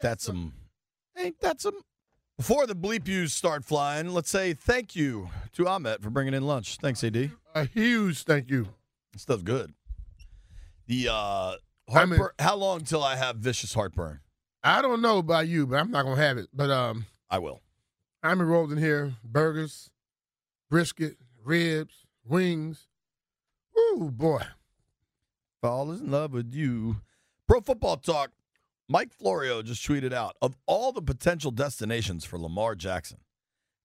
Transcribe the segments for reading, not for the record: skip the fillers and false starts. That's some. Ain't that some? Before the bleep yous start flying, let's say thank you to Ahmed for bringing in lunch. Thanks, AD. A huge thank you. This stuff's good. The heartburn. How long till I have vicious heartburn? I don't know about you, but I'm not gonna have it. But I will. I'm enrolled in here. Burgers, brisket, ribs, wings. Ooh boy. Fall in love with you. Pro Football Talk. Mike Florio just tweeted out, of all the potential destinations for Lamar Jackson,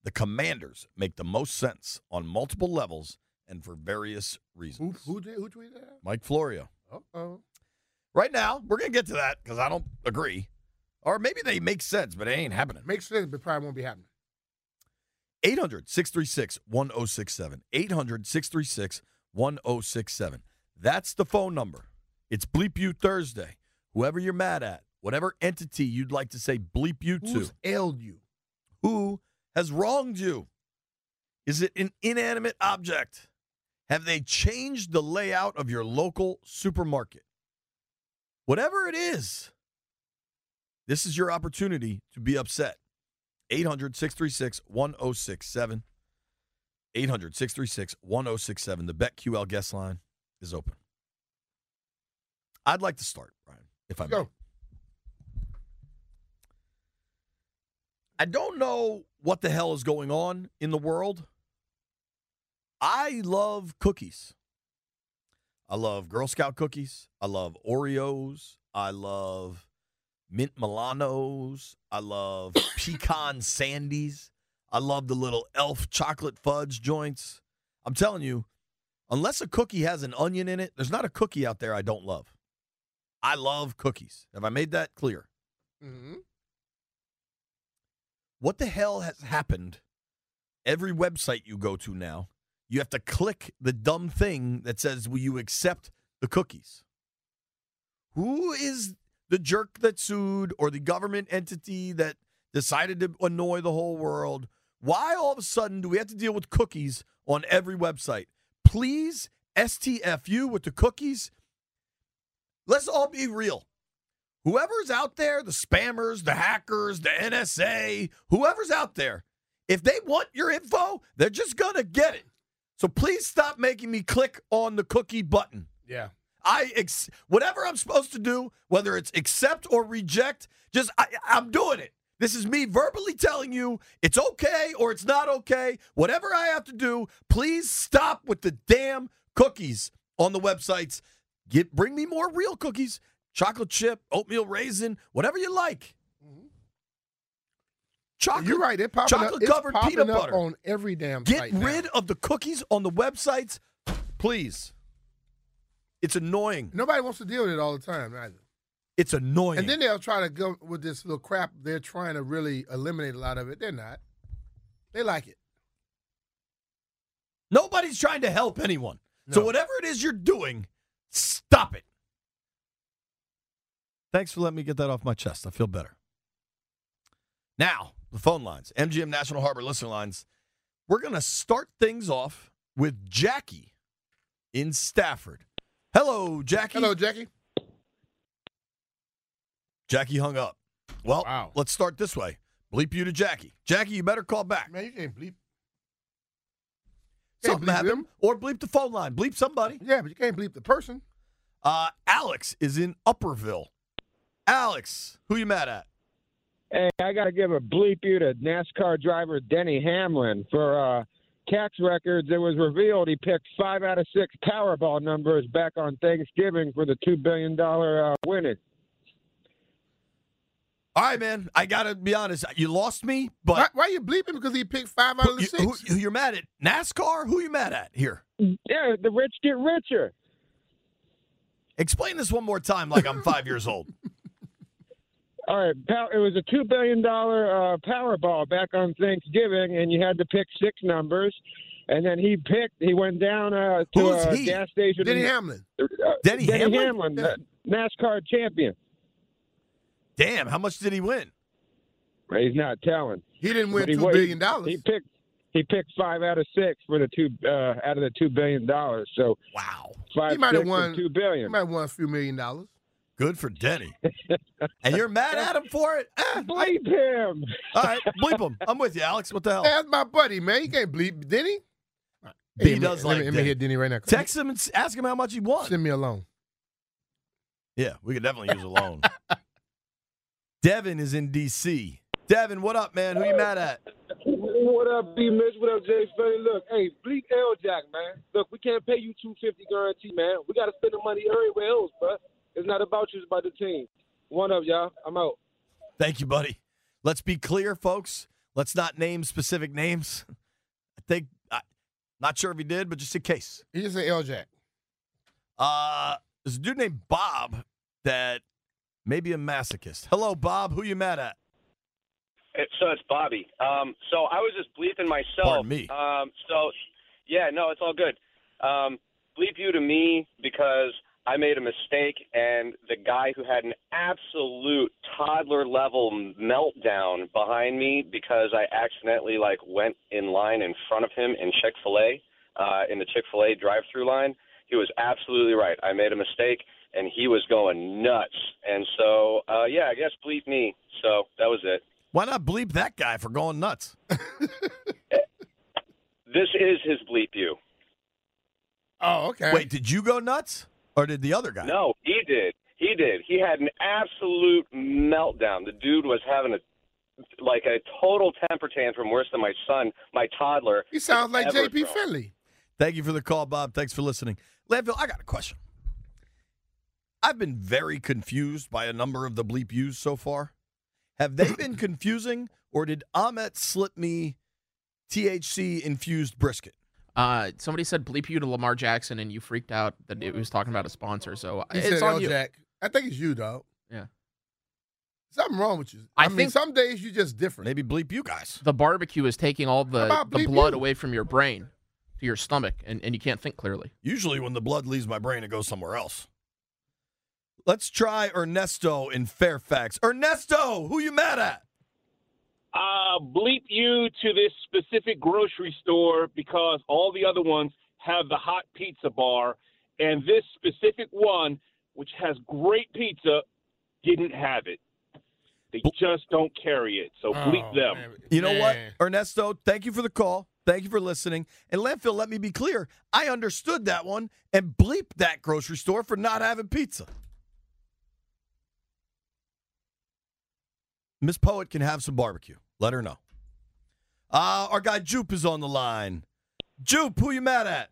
the Commanders make the most sense on multiple levels and for various reasons. Who tweeted that? Mike Florio. Uh-oh. Right now, we're going to get to that because I don't agree. Or maybe they make sense, but it ain't happening. Makes sense, but probably won't be happening. 800-636-1067. 800-636-1067. That's the phone number. It's Bleep You Thursday. Whoever you're mad at, whatever entity you'd like to say bleep you to. Who's ailed you? Who has wronged you? Is it an inanimate object? Have they changed the layout of your local supermarket? Whatever it is, this is your opportunity to be upset. 800-636-1067. 800-636-1067. The BetQL guest line is open. I'd like to start, Brian, if I may. Go. I don't know what the hell is going on in the world. I love cookies. I love Girl Scout cookies. I love Oreos. I love Mint Milanos. I love Pecan Sandies. I love the little elf chocolate fudge joints. I'm telling you, unless a cookie has an onion in it, there's not a cookie out there I don't love. I love cookies. Have I made that clear? Mm-hmm. What the hell has happened? Every website you go to now, you have to click the dumb thing that says, will you accept the cookies? Who is the jerk that sued or the government entity that decided to annoy the whole world? Why all of a sudden do we have to deal with cookies on every website? Please, STFU with the cookies. Let's all be real. Whoever's out there, the spammers, the hackers, the NSA, whoever's out there, if they want your info, they're just going to get it. So please stop making me click on the cookie button. Yeah. Whatever I'm supposed to do, whether it's accept or reject, just I'm doing it. This is me verbally telling you it's okay or it's not okay. Whatever I have to do, please stop with the damn cookies on the websites. Bring me more real cookies, chocolate chip, oatmeal raisin, whatever you like. Chocolate, you're right. It chocolate covered peanut butter on every damn. Get rid of the cookies on the websites, please. It's annoying. Nobody wants to deal with it all the time either. It's annoying. And then they'll try to go with this little crap. They're trying to really eliminate a lot of it. They're not. They like it. Nobody's trying to help anyone. No. So whatever it is you're doing, stop it. Thanks for letting me get that off my chest. I feel better. Now, the phone lines, MGM National Harbor listener lines. We're going to start things off with Jackie in Stafford. Hello, Jackie. Hello, Jackie. Jackie hung up. Well, wow. Let's start this way. Bleep you to Jackie. Jackie, you better call back. Man, you can't bleep. Something happened. Or bleep the phone line. Bleep somebody. Yeah, but you can't bleep the person. Alex is in Upperville. Alex, who you mad at? Hey, I got to give a bleep you to NASCAR driver Denny Hamlin. For tax records, it was revealed he picked 5 out of 6 Powerball numbers back on Thanksgiving for the $2 billion winning. All right, man. I got to be honest. You lost me, but... Why are you bleeping? Because he picked 5 out of 6. Who you're mad at? NASCAR? Who you mad at here? Yeah, the rich get richer. Explain this one more time like I'm 5 years old. All right. It was a $2 billion Powerball back on Thanksgiving, and you had to pick 6 numbers. And then he picked... He went down to a gas station... Denny Hamlin. Denny Hamlin, NASCAR champion. Damn, how much did he win? He's not telling. He didn't win $2 billion. He picked 5 out of 6 for the $2 billion. So wow, he might have won $2 billion. He might have won a few million dollars. Good for Denny. And you're mad at him for it? Bleep him. All right, bleep him. I'm with you, Alex. What the hell? That's my buddy, man. You can't bleep Denny. He does like Denny. Let me hear Denny right now. Text him and ask him how much he wants. Send me a loan. Yeah, we could definitely use a loan. Devin is in D.C. Devin, what up, man? Who you mad at? What up, B. Mitch? What up, Jay Fanny? Look, hey, bleep L. Jack, man. Look, we can't pay you $250 guarantee, man. We got to spend the money everywhere else, bro. It's not about you, it's about the team. One up, y'all. I'm out. Thank you, buddy. Let's be clear, folks. Let's not name specific names. I think, not sure if he did, but just in case. He just said L. Jack. There's a dude named Bob that may be a masochist. Hello, Bob. Who you mad at? So it's Bobby. So I was just bleeping myself. Pardon me. Yeah, no, it's all good. Bleep you to me because I made a mistake, and the guy who had an absolute toddler-level meltdown behind me because I accidentally, like, went in line in front of him in Chick-fil-A, in the Chick-fil-A drive-through line, he was absolutely right. I made a mistake, and he was going nuts. And so, yeah, I guess bleep me. So that was it. Why not bleep that guy for going nuts? This is his bleep you. Oh, okay. Wait, did you go nuts? Or did the other guy? No, he did. He did. He had an absolute meltdown. The dude was having a total temper tantrum, worse than my son, my toddler. He sounds like J.P. Finley. Thank you for the call, Bob. Thanks for listening. Landfill, I got a question. I've been very confused by a number of the bleep yous so far. Have they been confusing, or did Ahmed slip me THC-infused brisket? Somebody said bleep you to Lamar Jackson, and you freaked out that it was talking about a sponsor. So he said, on Jack. I think it's you, dog. Yeah. Something wrong with you. I mean, some days you're just different. Maybe bleep you guys. The barbecue is taking all the blood away from your brain to your stomach, and you can't think clearly. Usually when the blood leaves my brain, it goes somewhere else. Let's try Ernesto in Fairfax. Ernesto, who you mad at? Bleep you to this specific grocery store because all the other ones have the hot pizza bar, and this specific one, which has great pizza, didn't have it. They just don't carry it, so bleep them. Man. You know what, Ernesto, thank you for the call. Thank you for listening. And Landfill, let me be clear. I understood that one and bleeped that grocery store for not having pizza. Miss Poet can have some barbecue. Let her know. Our guy Jupe is on the line. Jupe, who you mad at?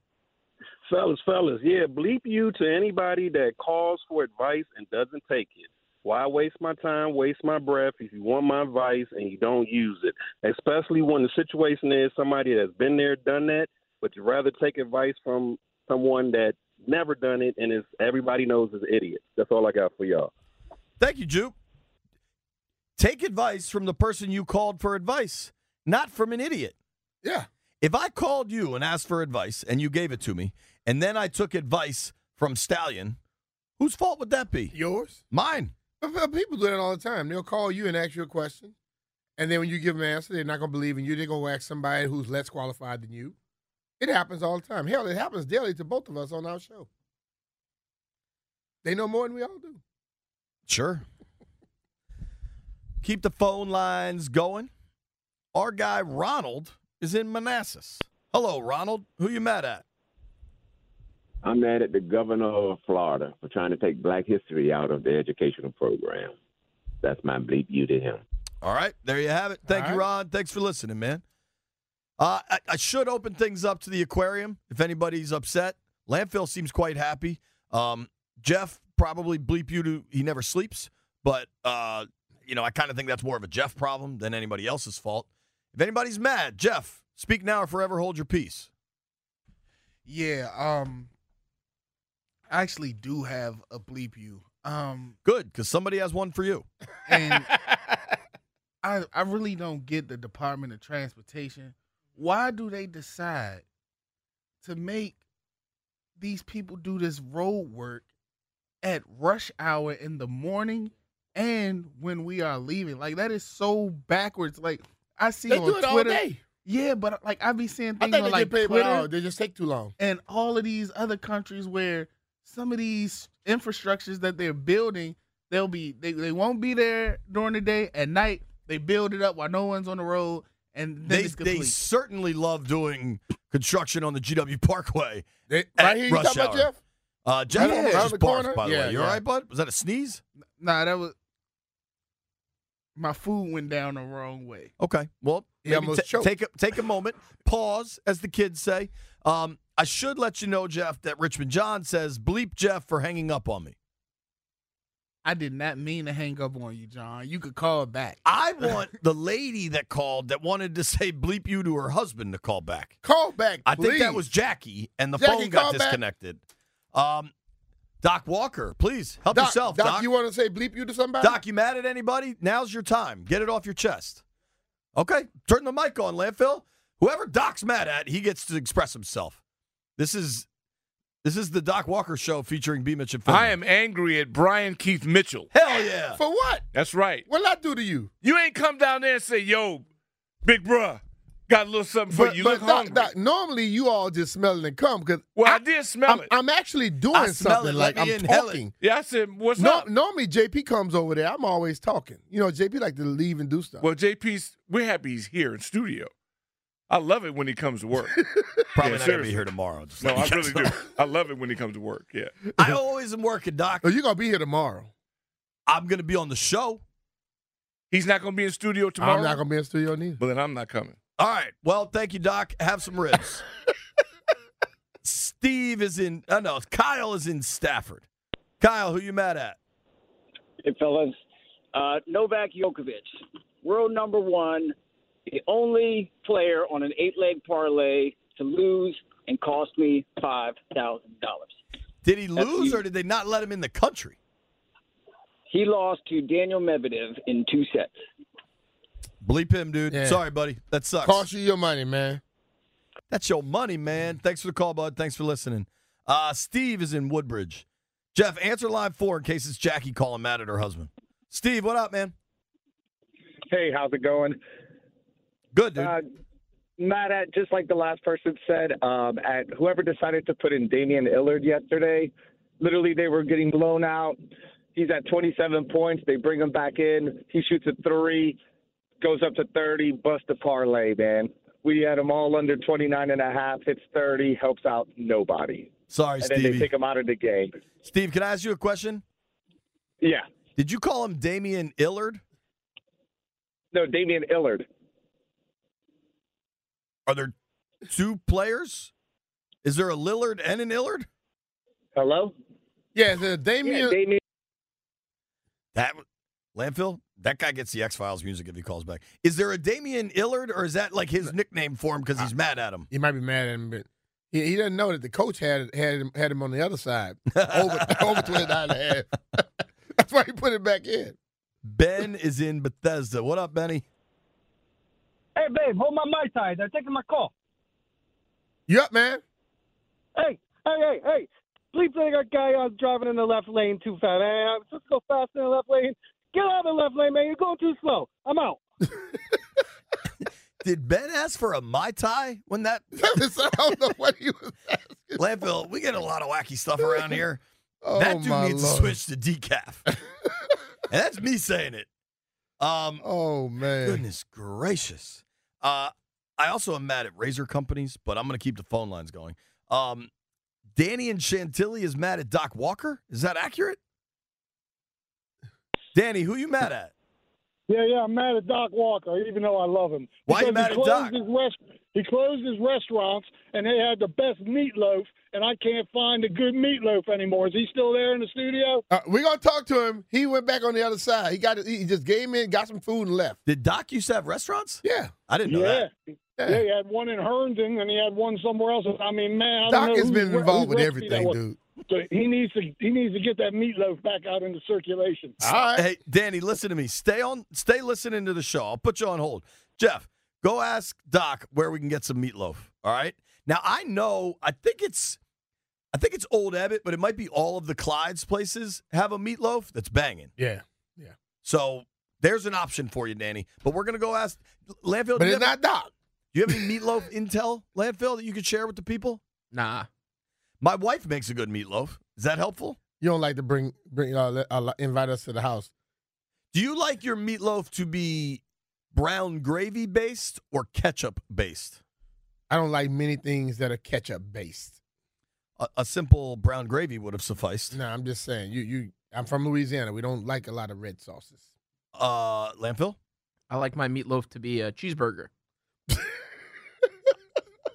Fellas. Yeah, bleep you to anybody that calls for advice and doesn't take it. Why waste my time, waste my breath if you want my advice and you don't use it? Especially when the situation is somebody that's been there, done that, but you'd rather take advice from someone that never done it and everybody knows is an idiot. That's all I got for y'all. Thank you, Jupe. Take advice from the person you called for advice, not from an idiot. Yeah. If I called you and asked for advice and you gave it to me, and then I took advice from Stallion, whose fault would that be? Yours. Mine. People do that all the time. They'll call you and ask you a question, and then when you give them an answer, they're not going to believe in you. They're going to ask somebody who's less qualified than you. It happens all the time. Hell, it happens daily to both of us on our show. They know more than we all do. Sure. Keep the phone lines going. Our guy Ronald is in Manassas. Hello, Ronald. Who you mad at? I'm mad at the governor of Florida for trying to take Black history out of the educational program. That's my bleep you to him. All right. There you have it. Thank you, Ron. Thanks for listening, man. I should open things up to the aquarium if anybody's upset. Landfill seems quite happy. Jeff, probably bleep you to he never sleeps, but you know, I kind of think that's more of a Jeff problem than anybody else's fault. If anybody's mad, Jeff, speak now or forever hold your peace. Yeah, I actually do have a bleep you. Good, because somebody has one for you. And I really don't get the Department of Transportation. Why do they decide to make these people do this road work at rush hour in the morning? And when we are leaving, like, that is so backwards. Like, I see on Twitter. They do it all day. Yeah, but, like, I be seeing things on, like, Twitter. They just take too long. And all of these other countries where some of these infrastructures that they're building, they won't be there during the day. At night, they build it up while no one's on the road, and then it's complete. They certainly love doing construction on the GW Parkway. Right here, you talking about Jeff? Jeff just barfed, by the way. You all right, bud? Was that a sneeze? Nah, that was my food went down the wrong way. Okay, well, take a moment, pause, as the kids say. I should let you know, Jeff, that Richmond John says, bleep Jeff for hanging up on me. I did not mean to hang up on you, John. You could call back. I want the lady that called that wanted to say bleep you to her husband to call back. Call back, I think that was Jackie, and the phone got disconnected. Doc Walker, please, help yourself, Doc. You want to say bleep you to somebody? Doc, you mad at anybody? Now's your time. Get it off your chest. Okay, turn the mic on, Landfill. Whoever Doc's mad at, he gets to express himself. This is the Doc Walker Show featuring B. Mitch and Finley. I am angry at Brian Keith Mitchell. Hell yeah. For what? That's right. What'll I do to you? You ain't come down there and say, yo, big bruh, got a little something for you. But look hungry. Doc, normally you all just smell it and come. Well, I did smell it. I'm actually doing something. Like I'm talking. Yeah, I said, what's up? Normally JP comes over there. I'm always talking. You know, JP like to leave and do stuff. Well, we're happy he's here in studio. I love it when he comes to work. Probably not going to be here tomorrow. No, I really do. I love it when he comes to work, yeah. I always am working, Doc. Oh, you're going to be here tomorrow. I'm going to be on the show. He's not going to be in studio tomorrow? I'm not going to be in studio neither. Well, then I'm not coming. All right. Well, thank you, Doc. Have some ribs. Kyle is in Stafford. Kyle, who you mad at? Hey, fellas. Novak Djokovic, world number one. The only player on an 8-leg parlay to lose and cost me $5,000. Did he lose or did they not let him in the country? He lost to Daniel Medvedev in 2 sets. Bleep him, dude. Yeah. Sorry, buddy. That sucks. Cost you your money, man. That's your money, man. Thanks for the call, bud. Thanks for listening. Steve is in Woodbridge. Jeff, answer line 4 in case it's Jackie calling mad at her husband. Steve, what up, man? Hey, how's it going? Good, dude. Matt, just like the last person said, at whoever decided to put in Damian Lillard yesterday, literally they were getting blown out. He's at 27 points. They bring him back in. He shoots a 3, goes up to 30, busts a parlay, man. We had him all under 29.5, hits 30, helps out nobody. Sorry, Steve. And then they take him out of the game. Steve, can I ask you a question? Yeah. Did you call him Damian Lillard? No, Damian Lillard. Are there 2 players? Is there a Lillard and an Illard? Hello? Yeah, the Damien. Landfill, that guy gets the X-Files music if he calls back. Is there a Damian Lillard, or is that like his nickname for him because he's mad at him? He might be mad at him, but he doesn't know that the coach had him on the other side. over 29.5. That's why he put it back in. Ben is in Bethesda. What up, Benny? Hey, babe, hold my Mai Tai. They're taking my call. You up, man? Hey. Bleep that guy I was driving in the left lane too fast. Hey, I was supposed to go fast in the left lane. Get out of the left lane, man. You're going too slow. I'm out. Did Ben ask for a Mai Tai when that? I don't know what he was asking. Landfill, we get a lot of wacky stuff around here. That dude needs to switch to decaf. And that's me saying it. Oh, man. Goodness gracious. I also am mad at razor companies, but I'm going to keep the phone lines going. Danny and Chantilly is mad at Doc Walker. Is that accurate? Danny, who you mad at? Yeah, I'm mad at Doc Walker, even though I love him. Why are you mad at Doc? He closed his restaurants, and they had the best meatloaf, and I can't find a good meatloaf anymore. Is he still there in the studio? We're going to talk to him. He went back on the other side. He just came in, got some food, and left. Did Doc used to have restaurants? Yeah. I didn't know that. Yeah, he had one in Herndon, and he had one somewhere else. I mean, man, I don't know. Doc has been involved with everything, dude. So he needs to get that meatloaf back out into circulation. All right. Hey, Danny, listen to me. Stay listening to the show. I'll put you on hold. Jeff, go ask Doc where we can get some meatloaf. All right. Now I think it's Old Abbott, but it might be all of the Clyde's places have a meatloaf that's banging. Yeah. So there's an option for you, Danny. But we're gonna go ask Landfill. But it's not Doc. Do you have any meatloaf intel, Landfill, that you could share with the people? Nah. My wife makes a good meatloaf. Is that helpful? You don't like to invite us to the house. Do you like your meatloaf to be brown gravy based or ketchup based? I don't like many things that are ketchup based. A simple brown gravy would have sufficed. No, I'm just saying. I'm from Louisiana. We don't like a lot of red sauces. Landfill? I like my meatloaf to be a cheeseburger.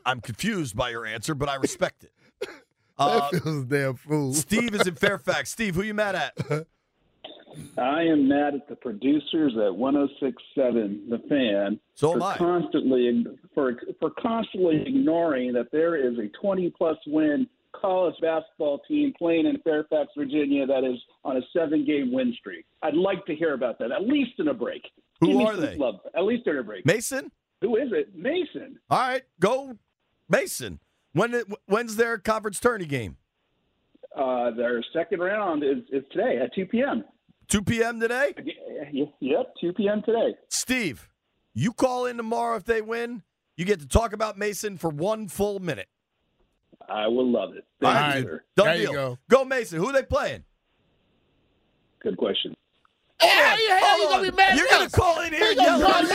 I'm confused by your answer, but I respect it. That feels damn fool. Steve is in Fairfax. Steve, who you mad at? I am mad at the producers at 106.7, The Fan, for constantly ignoring that there is a 20-plus win college basketball team playing in Fairfax, Virginia, that is on a 7-game win streak. I'd like to hear about that, at least in a break. Who are they? Love. At least in a break. Mason? Who is it? Mason. All right, go Mason. When's their conference tourney game? Their second round is today at 2 p.m. 2 p.m. today? Yep, 2 p.m. today. Steve, you call in tomorrow if they win. You get to talk about Mason for one full minute. I will love it. All right, there you go. Go, Mason. Who are they playing? Good question. You're going to call in here and yell about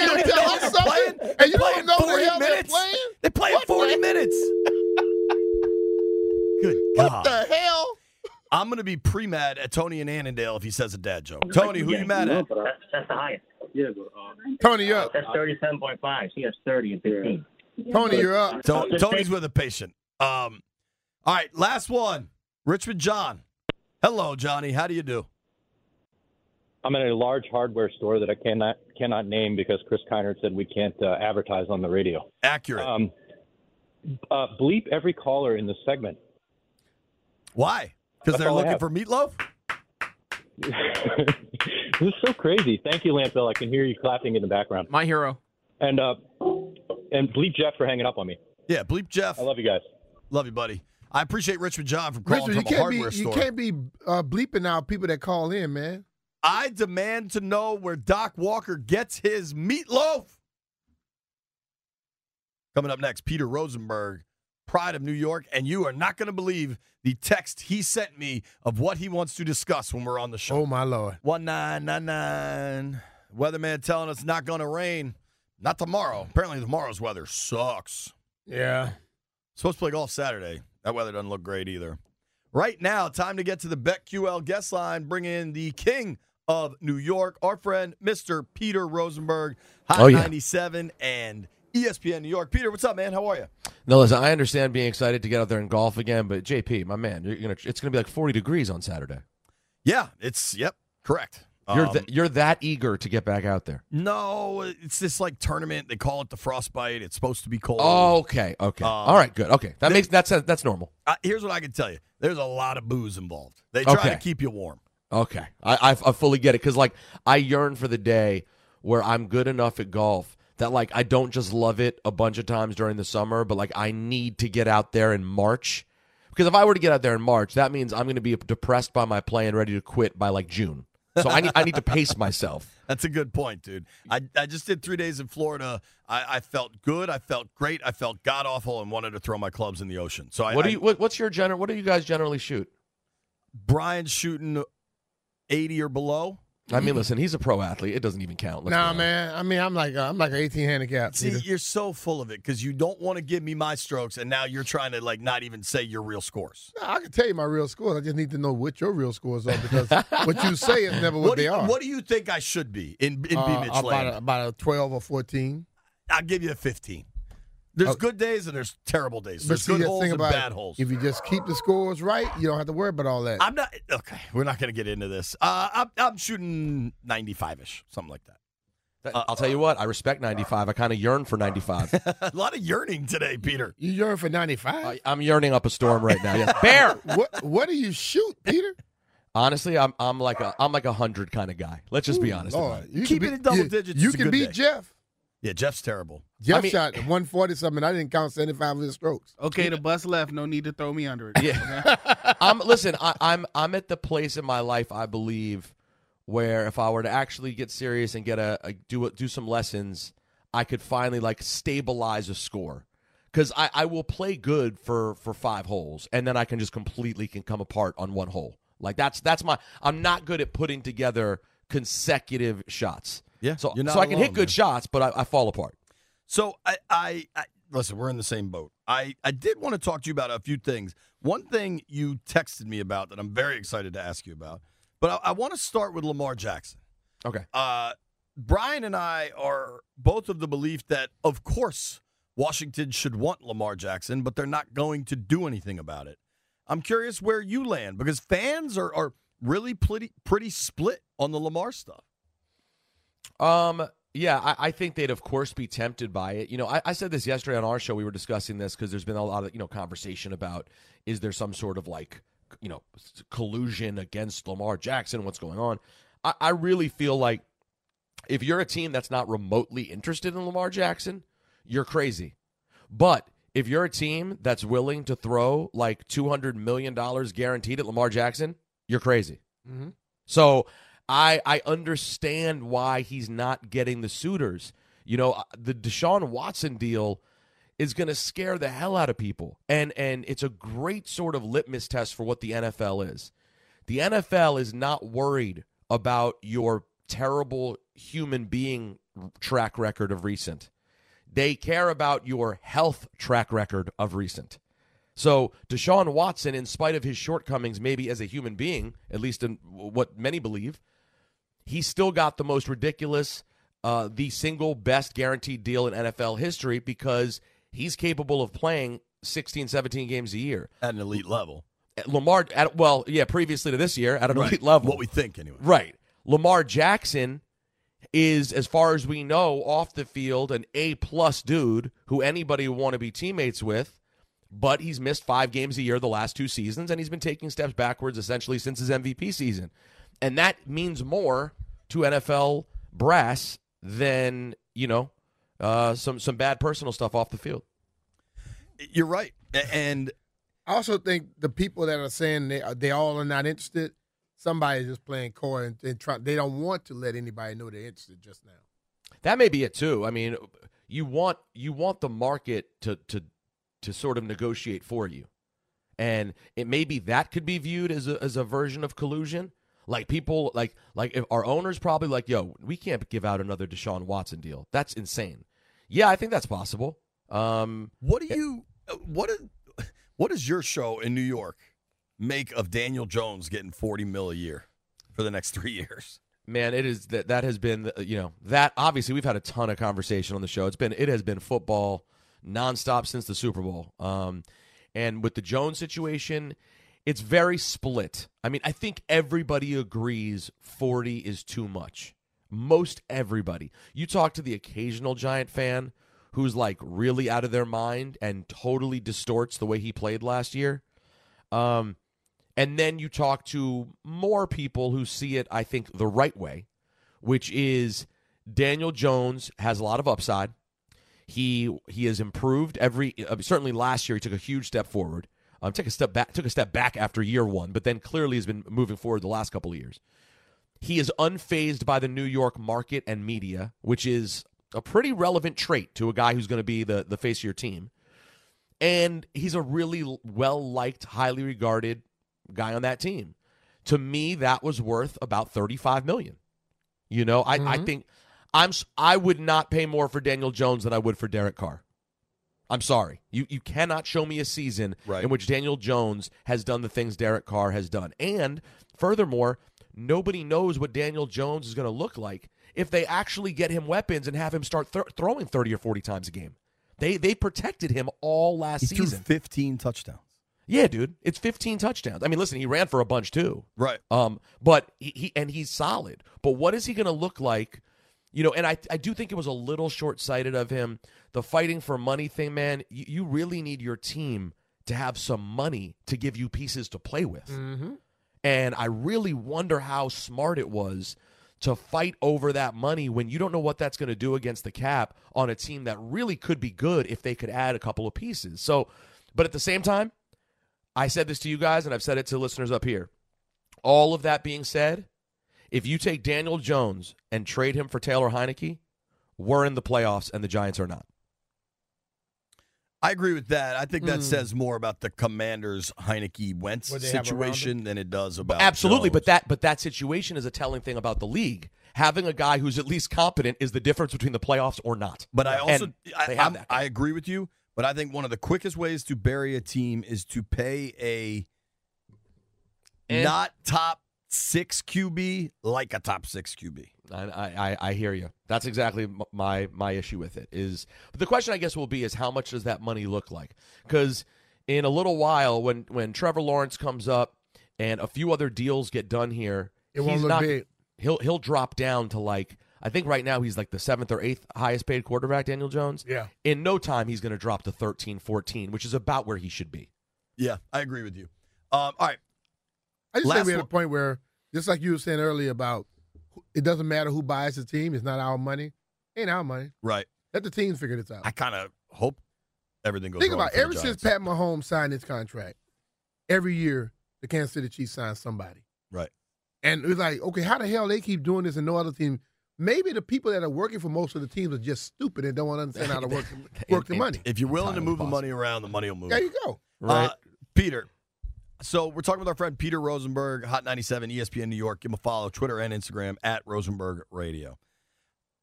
something? And you don't know where they're playing? They're playing 40 minutes. Good God. What the hell? I'm going to be pre-mad at Tony in Annandale if he says a dad joke. Tony, who you mad at? That's the highest. Tony, you're up. That's 37.5. She has 30 and 15. Tony, you're up. Tony's with a patient. All right, last one. Richmond John. Hello, Johnny. How do you do? I'm at a large hardware store that I cannot name because Chris Keinert said we can't advertise on the radio. Accurate. Bleep every caller in this segment. Why? Because they're looking for meatloaf? This is so crazy. Thank you, Lampel. I can hear you clapping in the background. My hero. And bleep Jeff for hanging up on me. Yeah, bleep Jeff. I love you guys. Love you, buddy. I appreciate Richmond John for calling from a hardware store. You can't be bleeping out people that call in, man. I demand to know where Doc Walker gets his meatloaf. Coming up next, Peter Rosenberg, Pride of New York, and you are not going to believe the text he sent me of what he wants to discuss when we're on the show. Oh, my Lord. 1999. Weatherman telling us not going to rain. Not tomorrow. Apparently tomorrow's weather sucks. Yeah. Supposed to play golf Saturday. That weather doesn't look great either. Right now, time to get to the BetQL guest line. Bring in the king of New York, our friend, Mr. Peter Rosenberg, Hot 97 and ESPN New York. Peter, what's up, man? How are you? No, listen, I understand being excited to get out there and golf again, but JP, my man, it's going to be like 40 degrees on Saturday. Yeah, correct. You're that eager to get back out there? No, it's this like tournament. They call it the frostbite. It's supposed to be cold. Oh, okay. All right, good. Okay, that's normal. Here's what I can tell you: there's a lot of booze involved. They try to keep you warm. Okay, I fully get it because like I yearn for the day where I'm good enough at golf that like I don't just love it a bunch of times during the summer, but like I need to get out there in March because if I were to get out there in March, that means I'm going to be depressed by my play and ready to quit by like June. So I need to pace myself. That's a good point, dude. I just did 3 days in Florida. I felt good. I felt great. I felt god awful and wanted to throw my clubs in the ocean. So what do you guys generally shoot? Brian's shooting 80 or below. I mean, listen, he's a pro athlete. It doesn't even count. Nah, man. I mean, I'm like an 18 handicap. See, Peter, you're so full of it because you don't want to give me my strokes, and now you're trying to like not even say your real scores. No, I can tell you my real scores. I just need to know what your real scores are because what you say is never what they are. What do you think I should be in B. Mitch Lane? About a 12 or 14. I'll give you a 15. There's good days and there's terrible days. There's good holes and bad holes. If you just keep the scores right, you don't have to worry about all that. We're not going to get into this. I'm shooting 95-ish, something like that. I'll tell you what, I respect 95. I kind of yearn for 95. A lot of yearning today, Peter. You yearn for 95? I'm yearning up a storm right now. Yes. Bear! What do you shoot, Peter? Honestly, I'm like a 100 kind of guy. Let's just be honest. Lord, keeping it in double digits. You can beat Jeff. Yeah, Jeff's terrible. Jeff shot 140-something. I didn't count 75 of his strokes. Okay, the bus left. No need to throw me under it. Yeah. Listen, I'm at the place in my life, I believe, where if I were to actually get serious and get do some lessons, I could finally like stabilize a score. because I will play good for five holes, and then I can just completely can come apart on one hole. Like that's my – I'm not good at putting together consecutive shots. Yeah, so I can hit good shots, but I fall apart. So I listen, we're in the same boat. I did want to talk to you about a few things. One thing you texted me about that I'm very excited to ask you about, but I want to start with Lamar Jackson. Okay. Brian and I are both of the belief that, of course, Washington should want Lamar Jackson, but they're not going to do anything about it. I'm curious where you land, because fans are really pretty split on the Lamar stuff. Yeah, I think they'd, of course, be tempted by it. You know, I said this yesterday on our show. We were discussing this because there's been a lot of, you know, conversation about, is there some sort of, like, you know, collusion against Lamar Jackson, what's going on. I really feel like if you're a team that's not remotely interested in Lamar Jackson, you're crazy. But if you're a team that's willing to throw, like, $200 million guaranteed at Lamar Jackson, you're crazy. Mm-hmm. So I understand why he's not getting the suitors. You know, the Deshaun Watson deal is going to scare the hell out of people. And it's a great sort of litmus test for what the NFL is. The NFL is not worried about your terrible human being track record of recent. They care about your health track record of recent. So Deshaun Watson, in spite of his shortcomings, maybe as a human being, at least in what many believe, he still got the most ridiculous, the single best guaranteed deal in NFL history, because he's capable of playing 16, 17 games a year. At an elite level. Lamar, previously to this year, at an elite level. What we think, anyway. Right. Lamar Jackson is, as far as we know, off the field, an A-plus dude who anybody would want to be teammates with, but he's missed 5 games a year the last 2 seasons, and he's been taking steps backwards essentially since his MVP season. And that means more to NFL brass than, you know, some bad personal stuff off the field. You're right. And I also think the people that are saying they all are not interested, somebody's just playing coy and trying. They don't want to let anybody know they're interested just now. That may be it too. I mean, you want the market to sort of negotiate for you. And it may be that could be viewed as a version of collusion. Like people, like if our owners probably like, yo, we can't give out another Deshaun Watson deal. That's insane. Yeah, I think that's possible. What does your show in New York make of Daniel Jones getting $40 million a year for the next 3 years? Man, it is that has been, you know, that obviously we've had a ton of conversation on the show. It has been football nonstop since the Super Bowl. And with the Jones situation, it's very split. I mean, I think everybody agrees 40 is too much. Most everybody. You talk to the occasional Giant fan who's like really out of their mind and totally distorts the way he played last year. And then you talk to more people who see it, I think, the right way, which is Daniel Jones has a lot of upside. He has improved certainly last year he took a huge step forward. Took a step back after year one, but then clearly has been moving forward the last couple of years. He is unfazed by the New York market and media, which is a pretty relevant trait to a guy who's going to be the face of your team. And he's a really well-liked, highly regarded guy on that team. To me, that was worth about $35 million. You know, I would not pay more for Daniel Jones than I would for Derek Carr. I'm sorry. You cannot show me a season in which Daniel Jones has done the things Derek Carr has done. And furthermore, nobody knows what Daniel Jones is going to look like if they actually get him weapons and have him start throwing 30 or 40 times a game. They protected him all last season. He threw 15 touchdowns. Yeah, dude. It's 15 touchdowns. I mean, listen, he ran for a bunch too. Right. But he's solid. But what is he going to look like? You know, and I do think it was a little short-sighted of him. The fighting for money thing, man, you really need your team to have some money to give you pieces to play with. Mm-hmm. And I really wonder how smart it was to fight over that money when you don't know what that's going to do against the cap on a team that really could be good if they could add a couple of pieces. So, but at the same time, I said this to you guys, and I've said it to listeners up here. All of that being said, if you take Daniel Jones and trade him for Taylor Heineke, we're in the playoffs and the Giants are not. I agree with that. I think that says more about the Commanders' Heineke-Wentz situation than it does about Jones. But that situation is a telling thing about the league. Having a guy who's at least competent is the difference between the playoffs or not. But I also I agree with you, but I think one of the quickest ways to bury a team is to pay not top 6 QB like a top 6 QB. I hear you. That's exactly my issue with it. But the question, I guess, will be is how much does that money look like? Because in a little while, when Trevor Lawrence comes up and a few other deals get done here, he'll drop down to I think right now he's like the 7th or 8th highest paid quarterback, Daniel Jones. Yeah. In no time, he's going to drop to 13, 14, which is about where he should be. Yeah, I agree with you. All right. I just think we had a point where, just like you were saying earlier about it doesn't matter who buys the team. It's not our money. It ain't our money. Right. Let the teams figure this out. I kind of hope everything goes wrong. Think about it. Ever since Pat Mahomes signed his contract, every year the Kansas City Chiefs sign somebody. Right. And it was like, okay, how the hell they keep doing this and no other team? Maybe the people that are working for most of the teams are just stupid and don't want to understand how to work the money. If you're willing to move the money around, the money will move. There you go. Right. Peter. So we're talking with our friend Peter Rosenberg, Hot 97, ESPN New York. Give him a follow, Twitter and Instagram, @RosenbergRadio.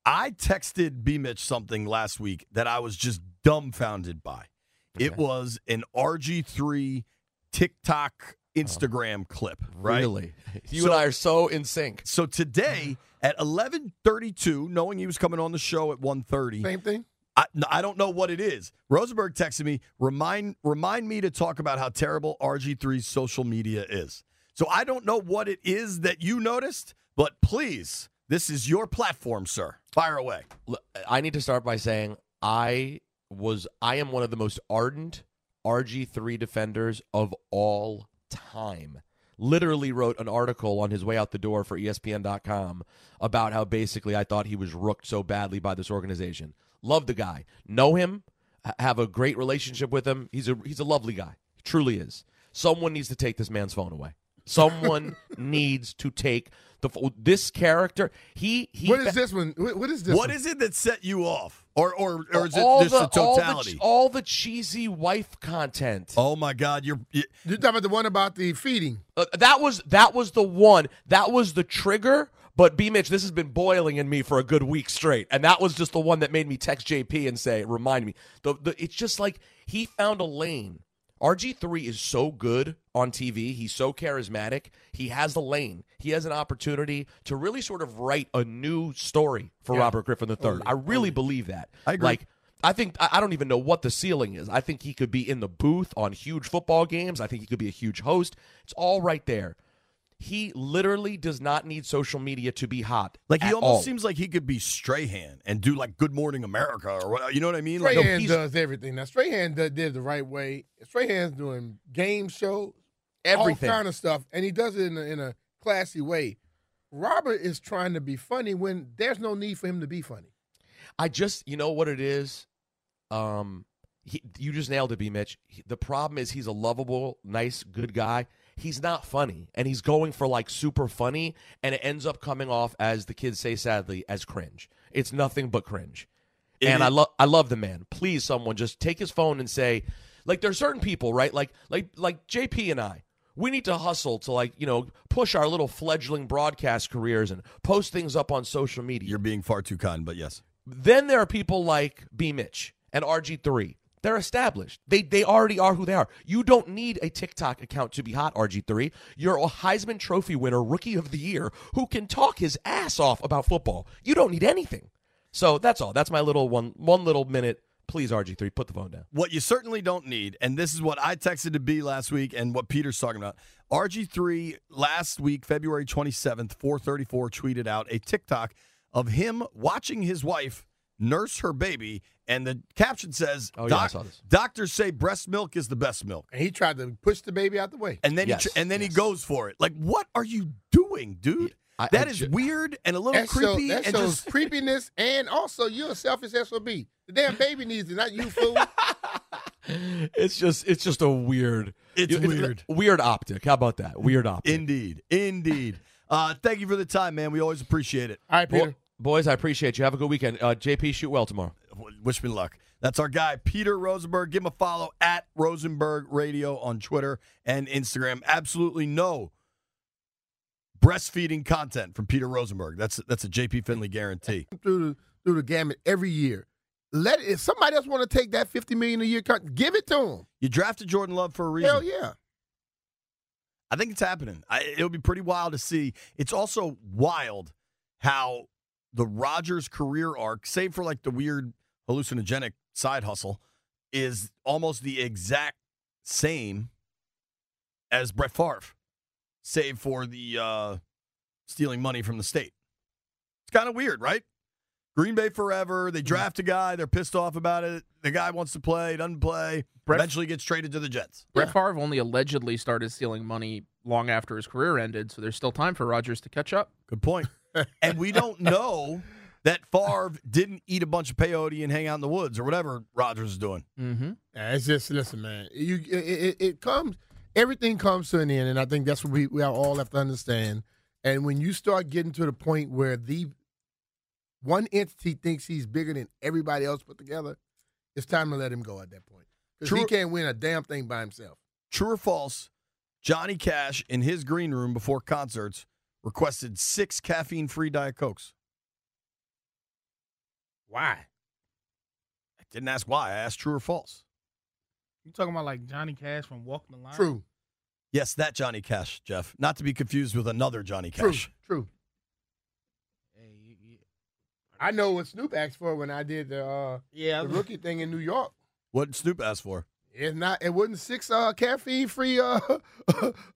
I texted B. Mitch something last week that I was just dumbfounded by. Okay. It was an RG3 TikTok Instagram clip, right? Really? You and I are so in sync. So today at 11:32, knowing he was coming on the show at 1:30. Same thing? I don't know what it is. Rosenberg texted me, remind me to talk about how terrible RG3's social media is. So I don't know what it is that you noticed, but please, this is your platform, sir. Fire away. Look, I need to start by saying I am one of the most ardent RG3 defenders of all time. Literally wrote an article on his way out the door for ESPN.com about how basically I thought he was rooked so badly by this organization. Love the guy. Know him. Have a great relationship with him. He's a lovely guy. He truly is. Someone needs to take this man's phone away. Someone needs to take the phone. This character, he What is this one? What is this What one? Is it that set you off? Or is it all just the totality? All the cheesy wife content. Oh, my God. You're talking about the one about the feeding. That was the one. That was the trigger. But, B. Mitch, this has been boiling in me for a good week straight, and that was just the one that made me text JP and say, remind me. It's just like he found a lane. RG3 is so good on TV. He's so charismatic. He has a lane. He has an opportunity to really sort of write a new story for Robert Griffin III. Totally. I really believe that. I agree. I think I don't even know what the ceiling is. I think he could be in the booth on huge football games. I think he could be a huge host. It's all right there. He literally does not need social media to be hot. Like he almost seems like he could be Strahan and do like Good Morning America or what, you know what I mean? Strahan does everything. Now Strahan did the right way. Strahan's doing game show, everything, all kind of stuff, and he does it in a classy way. Robert is trying to be funny when there's no need for him to be funny. You know what it is? You just nailed it, B. Mitch. The problem is he's a lovable, nice, good guy. He's not funny, and he's going for, super funny, and it ends up coming off, as the kids say sadly, as cringe. It's nothing but cringe. I love the man. Please, someone, just take his phone and say, there are certain people, right? Like JP and I, we need to hustle to, push our little fledgling broadcast careers and post things up on social media. You're being far too kind, but yes. Then there are people like B. Mitch and RG3. They're established. They already are who they are. You don't need a TikTok account to be hot, RG3. You're a Heisman Trophy winner, Rookie of the Year, who can talk his ass off about football. You don't need anything. So that's all. That's my little one little minute. Please, RG3, put the phone down. What you certainly don't need, and this is what I texted to B last week and what Peter's talking about, RG3 last week, February 27th, 4:34, tweeted out a TikTok of him watching his wife nurse her baby, and the caption says, doctors say breast milk is the best milk. And he tried to push the baby out the way. And then he goes for it. What are you doing, dude? Yeah, that is weird and a little creepy. That shows creepiness, and also you're a selfish SOB. The damn baby needs it, not you, fool. It's just a weird. Weird optic. How about that? Weird optic. Indeed. Thank you for the time, man. We always appreciate it. All right, Peter. Boys, I appreciate you. Have a good weekend. JP, shoot well tomorrow. wish me luck. That's our guy, Peter Rosenberg. Give him a follow at Rosenberg Radio on Twitter and Instagram. Absolutely no breastfeeding content from Peter Rosenberg. That's a JP Finley guarantee. Through the gamut every year. If somebody else want to take that $50 million a year cut, give it to him. You drafted Jordan Love for a reason. Hell yeah. I think it's happening. It'll be pretty wild to see. It's also wild how the Rodgers career arc, save for like the weird hallucinogenic side hustle, is almost the exact same as Brett Favre, save for the stealing money from the state. It's kind of weird, right? Green Bay forever. They draft a guy. They're pissed off about it. The guy wants to play, doesn't play, eventually gets traded to the Jets. Brett Favre only allegedly started stealing money long after his career ended, so there's still time for Rodgers to catch up. Good point. And we don't know that Favre didn't eat a bunch of peyote and hang out in the woods or whatever Rodgers is doing. Mm-hmm. Yeah, it's just, listen, man, everything comes to an end, and I think that's what we all have to understand. And when you start getting to the point where the one entity thinks he's bigger than everybody else put together, it's time to let him go at that point. Because he can't win a damn thing by himself. True or false, Johnny Cash, in his green room before concerts, requested 6 caffeine-free Diet Cokes. Why? I didn't ask why. I asked true or false. You talking about like Johnny Cash from Walk the Line? True. Yes, that Johnny Cash, Jeff. Not to be confused with another Johnny Cash. True. I know what Snoop asked for when I did the rookie thing in New York. What did Snoop ask for? It wasn't 6 caffeine-free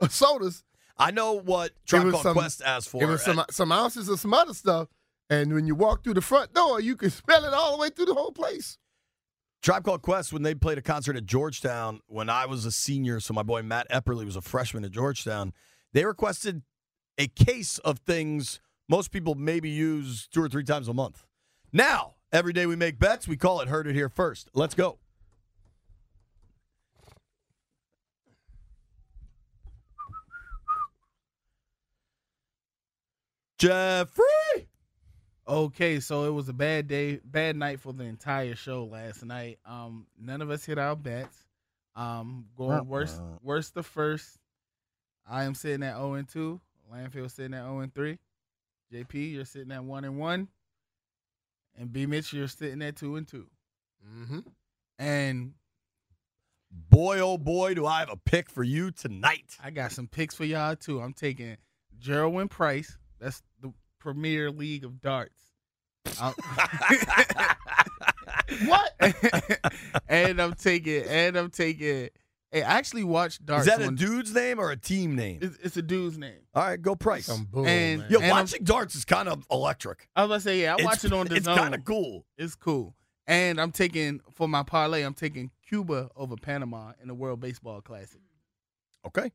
sodas. I know what Tribe Called Quest asked for. It was some ounces of some other stuff, and when you walk through the front door, you can smell it all the way through the whole place. Tribe Called Quest, when they played a concert at Georgetown when I was a senior, so my boy Matt Epperly was a freshman at Georgetown, they requested a case of things most people maybe use 2 or 3 times a month. Now, every day we make bets, we call it Heard It Here First. Let's go. Jeffrey! Okay, so it was a bad night for the entire show last night. None of us hit our bets. Going worst to first. I am sitting at 0-2. Landfill sitting at 0-3. JP, you're sitting at 1-1, and B. Mitch, you're sitting at 2-2. Mm-hmm. And boy, oh boy, do I have a pick for you tonight! I got some picks for y'all too. I'm taking Jerwin Price. That's the Premier League of darts. What? And I'm taking. Hey, I actually watched darts. Is that a dude's name or a team name? It's a dude's name. All right, go Price. Watching darts is kind of electric. I was going to say, I watch it on the zone. It's kind of cool. It's cool. And I'm taking, for my parlay, I'm taking Cuba over Panama in the World Baseball Classic. Okay.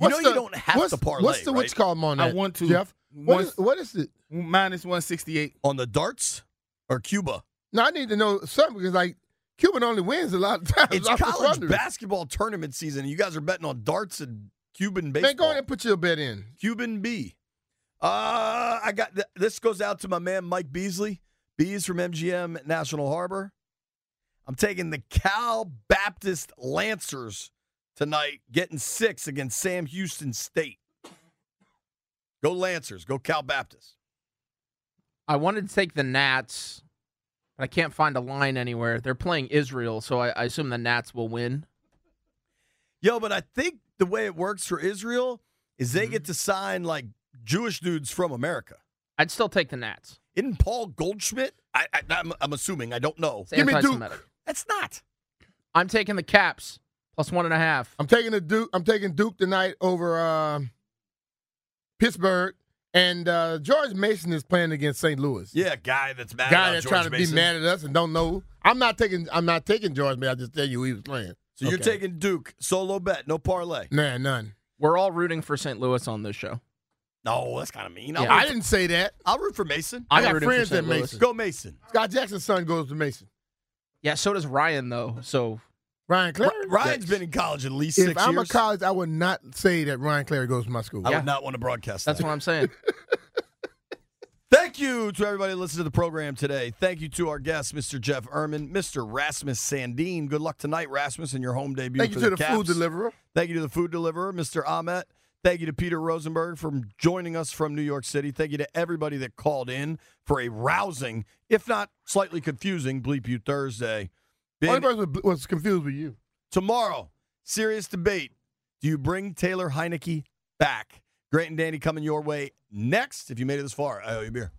You don't have to parlay, what's the right? Witch column on that? I want to. Jeff, what is it? Minus 168. On the darts or Cuba? No, I need to know something because, like, Cuban only wins a lot of times. It's college basketball tournament season, and you guys are betting on darts and Cuban baseball. Man, go ahead and put your bet in. Cuban B. I got this goes out to my man Mike Beasley. B's from MGM National Harbor. I'm taking the Cal Baptist Lancers tonight, getting 6 against Sam Houston State. Go Lancers. Go Cal Baptist. I wanted to take the Nats. I can't find a line anywhere. They're playing Israel, so I assume the Nats will win. Yo, but I think the way it works for Israel is they get to sign, like, Jewish dudes from America. I'd still take the Nats. Isn't Paul Goldschmidt? I'm assuming. I don't know. It's anti-Semitic. That's not. I'm taking the Caps, plus 1.5. I'm taking Duke. I'm taking Duke tonight over Pittsburgh. And George Mason is playing against St. Louis. Yeah, guy that's trying to be mad at us and don't know. I'm not taking George Mason. I just tell you he was playing. So you're taking Duke solo bet, no parlay. Nah, none. We're all rooting for St. Louis on this show. No, that's kind of mean. Yeah. I didn't say that. I'll root for Mason. I got friends at Mason. Go Mason. Scott Jackson's son goes to Mason. Yeah, so does Ryan though. So Ryan Clary? Ryan's been in college at least 6 years. If I'm a college, I would not say that Ryan Clary goes to my school. I would not want to broadcast that. That's what I'm saying. Thank you to everybody who listened to the program today. Thank you to our guests, Mr. Jeff Ehrman, Mr. Rasmus Sandin. Good luck tonight, Rasmus, in your home debut. Thank you to the food deliverer. Thank you to the food deliverer, Mr. Ahmed. Thank you to Peter Rosenberg for joining us from New York City. Thank you to everybody that called in for a rousing, if not slightly confusing, Bleep You Thursday. Only person was confused with you. Tomorrow, serious debate. Do you bring Taylor Heineke back? Grant and Danny coming your way next. If you made it this far, I owe you a beer.